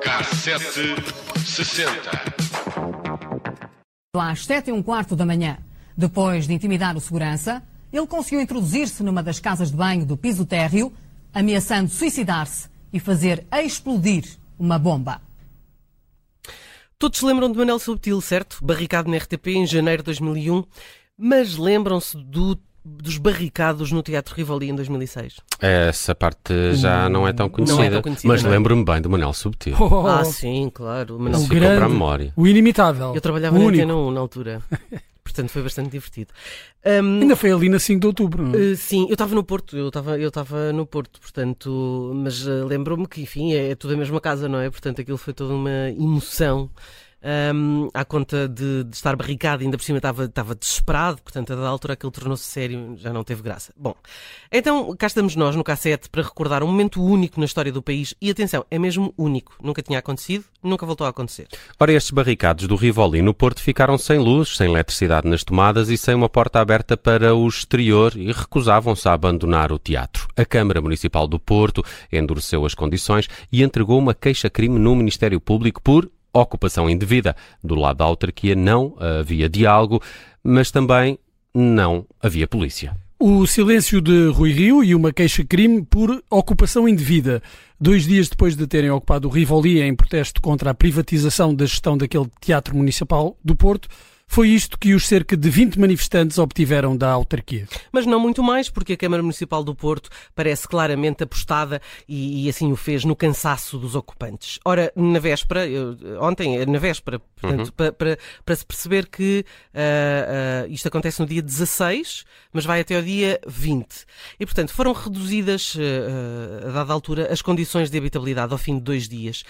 K760. Às 7h15 da manhã, depois de intimidar o segurança, ele conseguiu introduzir-se numa das casas de banho do piso térreo, ameaçando suicidar-se e fazer explodir uma bomba. Todos se lembram de Manel Subtil, certo? Barricado na RTP em janeiro de 2001, mas lembram-se dos barricados no Teatro Rivoli em 2006? Essa parte já não é tão conhecida, mas lembro-me bem do Manel Subtil. Ah, sim, claro. Manel Subtil ficou para a memória. O inimitável. Eu trabalhava na TN1 na altura. Portanto, foi bastante divertido. Ainda foi ali na 5 de outubro, não é? Sim, eu estava no Porto, eu estava no Porto, portanto, mas lembro-me que, enfim, é tudo a mesma casa, não é? Portanto, aquilo foi toda uma emoção. À conta de estar barricado, ainda por cima estava desesperado, portanto, a dada altura aquilo tornou-se sério, já não teve graça. Bom, então cá estamos nós no K7 para recordar um momento único na história do país e, atenção, é mesmo único, nunca tinha acontecido, nunca voltou a acontecer. Ora, estes barricados do Rivoli no Porto ficaram sem luz, sem eletricidade nas tomadas e sem uma porta aberta para o exterior e recusavam-se a abandonar o teatro. A Câmara Municipal do Porto endureceu as condições e entregou uma queixa-crime no Ministério Público por ocupação indevida. Do lado da autarquia não havia diálogo, mas também não havia polícia. O silêncio de Rui Rio e uma queixa-crime por ocupação indevida. 2 dias depois de terem ocupado o Rivoli em protesto contra a privatização da gestão daquele Teatro Municipal do Porto, foi isto que os cerca de 20 manifestantes obtiveram da autarquia. Mas não muito mais, porque a Câmara Municipal do Porto parece claramente apostada e assim o fez no cansaço dos ocupantes. Ora, na véspera, portanto, para se perceber que isto acontece no dia 16, mas vai até ao dia 20. E, portanto, foram reduzidas, a dada altura, as condições de habitabilidade ao fim de 2 dias.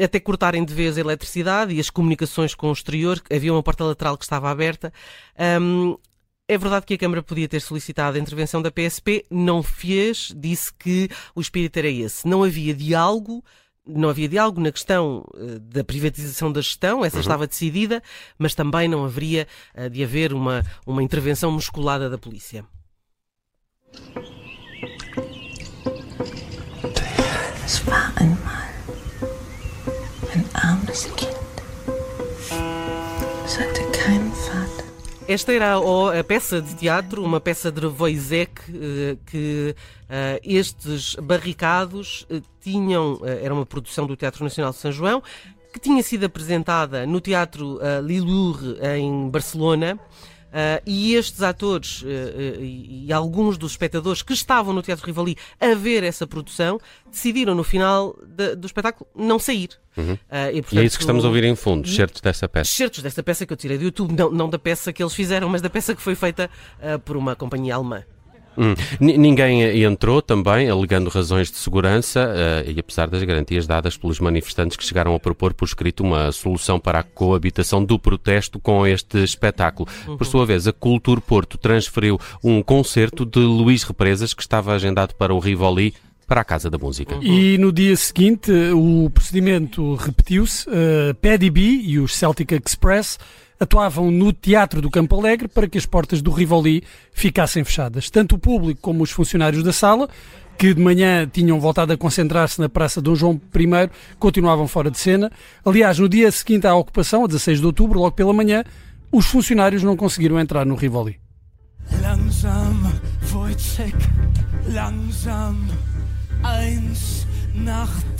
Até cortarem de vez a eletricidade e as comunicações com o exterior, havia uma porta lateral que estava aberta. É verdade que a Câmara podia ter solicitado a intervenção da PSP, não fez, disse que o espírito era esse. Não havia diálogo na questão da privatização da gestão, essa estava decidida, mas também não haveria de haver uma intervenção musculada da polícia. Es war einmal ein armes Kind. Es hatte keinen Vater. Esta era a peça de teatro, uma peça de Voizec, que estes barricados tinham. Era uma produção do Teatro Nacional de São João, que tinha sido apresentada no Teatro Lliure, em Barcelona. E estes atores e alguns dos espectadores que estavam no Teatro Rivoli a ver essa produção decidiram no final do espetáculo não sair. Portanto, é isso que estamos a ouvir em fundo, certos desta peça que eu tirei do YouTube, não da peça que eles fizeram, mas da peça que foi feita por uma companhia alemã. Ninguém entrou também, alegando razões de segurança, e apesar das garantias dadas pelos manifestantes que chegaram a propor por escrito uma solução para a coabitação do protesto com este espetáculo. Por sua vez, a Cultura Porto transferiu um concerto de Luís Represas que estava agendado para o Rivoli para a Casa da Música. E no dia seguinte o procedimento repetiu-se. Paddy B e os Celtic Express atuavam no Teatro do Campo Alegre para que as portas do Rivoli ficassem fechadas. Tanto o público como os funcionários da sala, que de manhã tinham voltado a concentrar-se na Praça Dom João I, continuavam fora de cena. Aliás, no dia seguinte à ocupação, a 16 de outubro, logo pela manhã, os funcionários não conseguiram entrar no Rivoli. Langsam, Voizec, langsam, eins.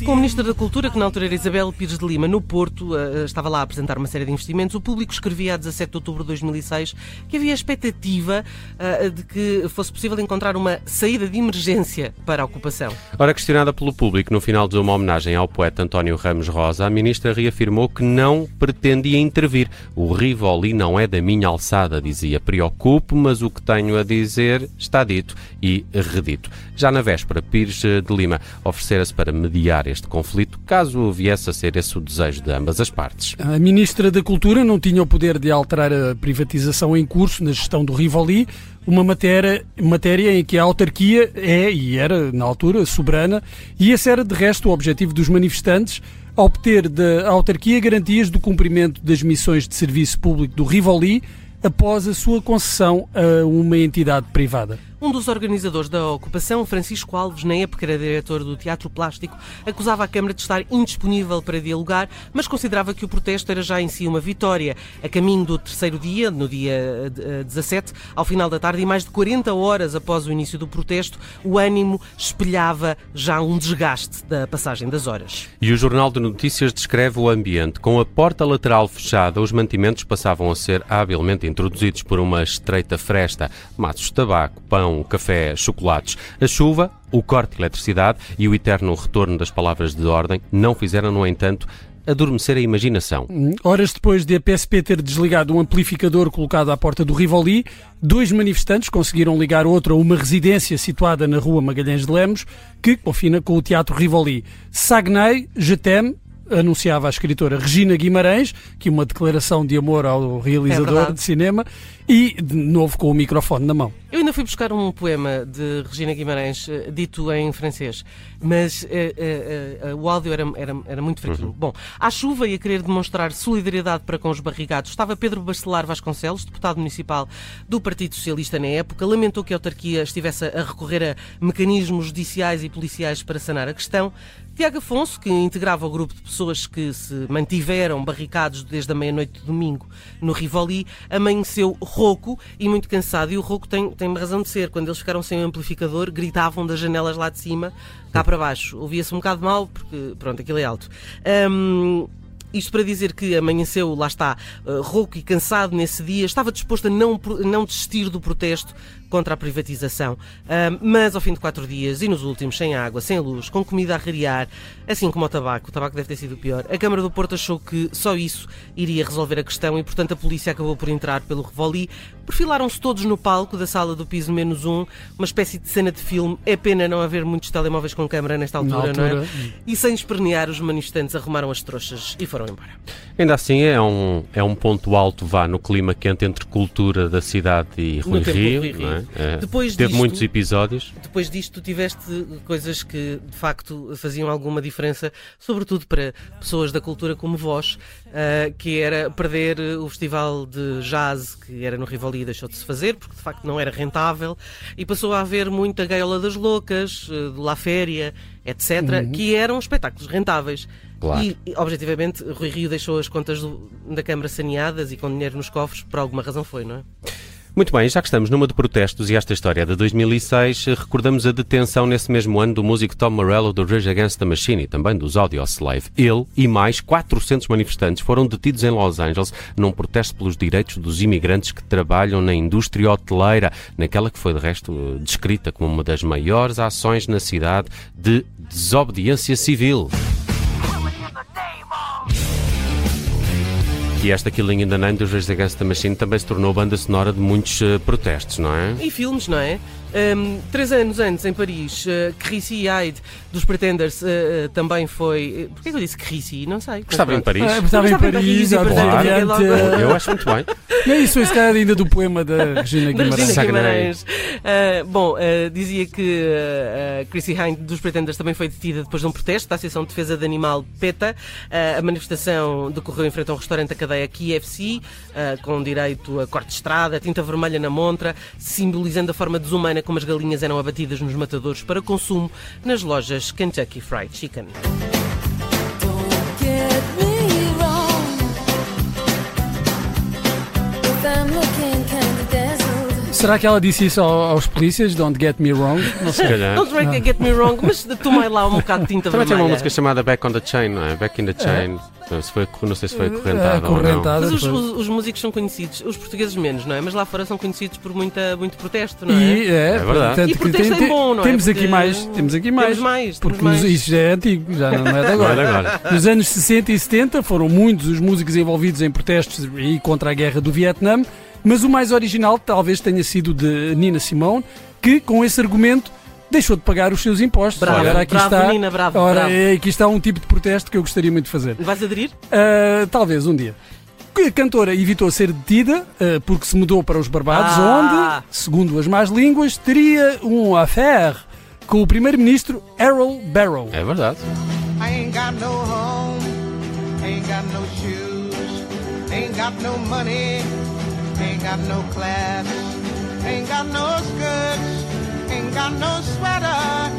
Com o Ministro da Cultura, que na altura era Isabel Pires de Lima, no Porto, estava lá a apresentar uma série de investimentos, o Público escrevia a 17 de outubro de 2006 que havia a expectativa de que fosse possível encontrar uma saída de emergência para a ocupação. Ora, questionada pelo Público no final de uma homenagem ao poeta António Ramos Rosa, a Ministra reafirmou que não pretendia intervir. O Rivoli não é da minha alçada, dizia. Preocupe, mas o que tenho a dizer está dito e redito. Já na véspera, Pires de Lima oferecera-se para mediar este conflito, caso viesse a ser esse o desejo de ambas as partes. A Ministra da Cultura não tinha o poder de alterar a privatização em curso na gestão do Rivoli, uma matéria em que a autarquia é, e era, na altura, soberana, e esse era, de resto, o objetivo dos manifestantes, a obter da autarquia garantias do cumprimento das missões de serviço público do Rivoli após a sua concessão a uma entidade privada. Um dos organizadores da ocupação, Francisco Alves, na época era diretor do Teatro Plástico, acusava a Câmara de estar indisponível para dialogar, mas considerava que o protesto era já em si uma vitória. A caminho do terceiro dia, no dia 17, ao final da tarde, e mais de 40 horas após o início do protesto, o ânimo espelhava já um desgaste da passagem das horas. E o Jornal de Notícias descreve o ambiente. Com a porta lateral fechada, os mantimentos passavam a ser habilmente introduzidos por uma estreita fresta. Maços de tabaco, pão, café, chocolates. A chuva, o corte de eletricidade e o eterno retorno das palavras de ordem não fizeram, no entanto, adormecer a imaginação. Horas depois de a PSP ter desligado um amplificador colocado à porta do Rivoli, dois manifestantes conseguiram ligar outro a uma residência situada na rua Magalhães de Lemos, que confina com o Teatro Rivoli. Sagnei, Jetem, anunciava a escritora Regina Guimarães, que uma declaração de amor ao realizador de cinema, e de novo com o microfone na mão. Eu ainda fui buscar um poema de Regina Guimarães, dito em francês, mas o áudio era muito fraquinho. Uhum. Bom, à chuva e a querer demonstrar solidariedade para com os barrigados, estava Pedro Bacelar Vasconcelos, deputado municipal do Partido Socialista na época, lamentou que a autarquia estivesse a recorrer a mecanismos judiciais e policiais para sanar a questão. Tiago Afonso, que integrava o grupo de pessoas que se mantiveram barricados desde a meia-noite de domingo no Rivoli, amanheceu rouco e muito cansado. E o rouco tem razão de ser. Quando eles ficaram sem o amplificador, gritavam das janelas lá de cima, cá para baixo. Ouvia-se um bocado mal, porque, pronto, aquilo é alto. Isto para dizer que amanheceu, lá está, rouco e cansado nesse dia, estava disposto a não desistir do protesto contra a privatização, mas ao fim de 4 dias, e nos últimos, sem água, sem luz, com comida a rarear, assim como o tabaco deve ter sido pior, a Câmara do Porto achou que só isso iria resolver a questão e, portanto, a polícia acabou por entrar pelo Rivoli. Perfilaram-se todos no palco da sala do piso -1, uma espécie de cena de filme. É pena não haver muitos telemóveis com câmara nesta altura, não é? E sem espernear, os manifestantes arrumaram as trouxas e foram embora. Ainda assim é um ponto alto, vá, no clima quente entre cultura da cidade e Rui Rio. Não é? Teve muitos episódios. Depois disto, tu tiveste coisas que de facto faziam alguma diferença, sobretudo para pessoas da cultura como vós, que era perder o festival de jazz que era no Rivoli e deixou de se fazer, porque de facto não era rentável, e passou a haver muita Gaiola das Loucas, do La Féria, etc., que eram espetáculos rentáveis. Claro. E, objetivamente, Rui Rio deixou as contas da Câmara saneadas e com dinheiro nos cofres, por alguma razão foi, não é? Muito bem, já que estamos numa de protestos e esta história é de 2006, recordamos a detenção nesse mesmo ano do músico Tom Morello do Rage Against the Machine e também dos Audioslave. Ele e mais 400 manifestantes foram detidos em Los Angeles num protesto pelos direitos dos imigrantes que trabalham na indústria hoteleira, naquela que foi de resto descrita como uma das maiores ações na cidade de desobediência civil. E esta Killing in the Name dos Rage Against the Machine também se tornou banda sonora de muitos protestos, não é? E filmes, não é? 3 anos antes, em Paris, Chrissie Hynde dos Pretenders também foi... Porquê que eu disse Chrissie? Não sei. Estava em Paris. Estava em Paris. Claro. Eu acho muito bem. Não é isso, esse cara ainda do poema da Regina Guimarães. Dizia que Chrissie Hynde dos Pretenders também foi detida depois de um protesto da Associação de Defesa de Animal PETA. A manifestação decorreu em frente a um restaurante a cadeia KFC, com direito a corte de estrada, tinta vermelha na montra, simbolizando a forma desumana como as galinhas eram abatidas nos matadores para consumo nas lojas Kentucky Fried Chicken. Será que ela disse isso aos polícias? Don't get me wrong? Não sei. Don't get me wrong, mas tomei lá um bocado de tinta vermelha. Também tem uma música chamada Back on the Chain, não é? Back in the Chain. Não sei se foi acorrentada ou não. Mas os músicos são conhecidos, os portugueses menos, não é? Mas lá fora são conhecidos por muito protesto, não é? É verdade. Portanto, e protesto é bom, não é? Temos aqui mais. Porque isso já é antigo, já não é de agora. Nos anos 60 e 70 foram muitos os músicos envolvidos em protestos e contra a guerra do Vietnã, mas o mais original talvez tenha sido de Nina Simone, que com esse argumento deixou de pagar os seus impostos. Bravo, Nina, bravo. Aqui está um tipo de protesto que eu gostaria muito de fazer. Vais aderir? Talvez, um dia. A cantora evitou ser detida porque se mudou para os Barbados, onde, segundo as más línguas, teria um affaire com o primeiro-ministro Errol Barrow. É verdade. I ain't got no home. got no money, ain't got no class, ain't got no skirts, ain't got no sweater,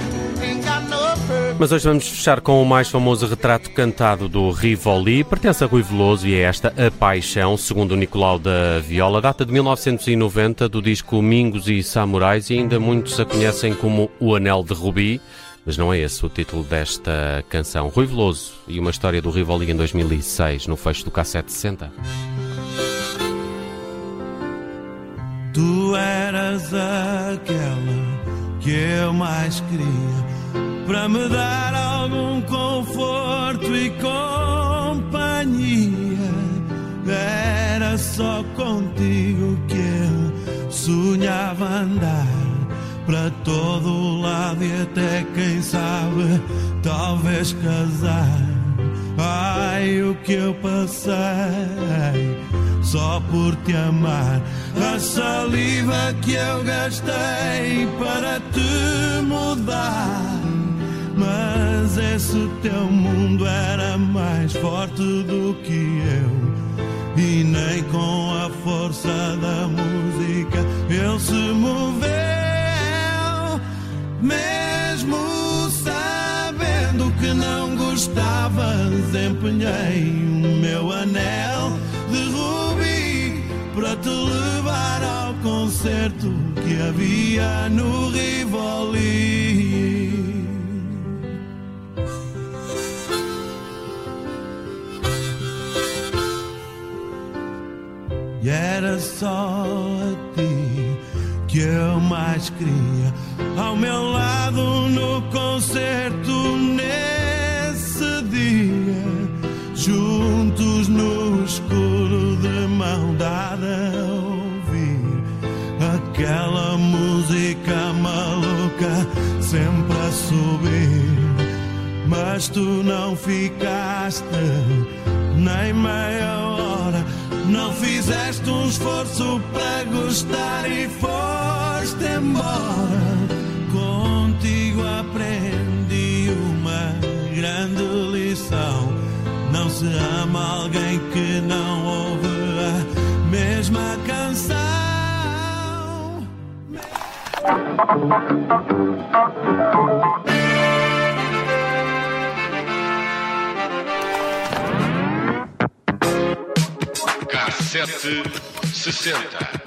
ain't got no purpose. Mas hoje vamos fechar com o mais famoso retrato cantado do Rivoli. Pertence a Rui Veloso e é esta A Paixão, segundo Nicolau da Viola. Data de 1990, do disco Mingos e Samurais, e ainda muitos a conhecem como O Anel de Rubi. Mas não é esse o título desta canção. Rui Veloso e uma história do Rivoli em 2006, no fecho do K760. Tu eras aquela que eu mais queria, para me dar algum conforto e companhia. Era só contigo que eu sonhava andar, para todo lado e até, quem sabe, talvez casar. Ai, o que eu passei só por te amar, a saliva que eu gastei para te mudar. Mas esse teu mundo era mais forte do que eu, e nem com a força da música ele se moveu. Mesmo sabendo que não gostavas, empenhei o meu anel de rubi para te levar ao concerto que havia no Rivoli. E era só a ti que eu mais queria, ao meu lado no concerto nesse dia, juntos no escuro de mão dada a ouvir aquela música maluca sempre a subir. Mas tu não ficaste nem meia hora, não fizeste um esforço para gostar e foste embora. Contigo aprendi uma grande lição: não se ama alguém que não ouve a mesma canção. K760.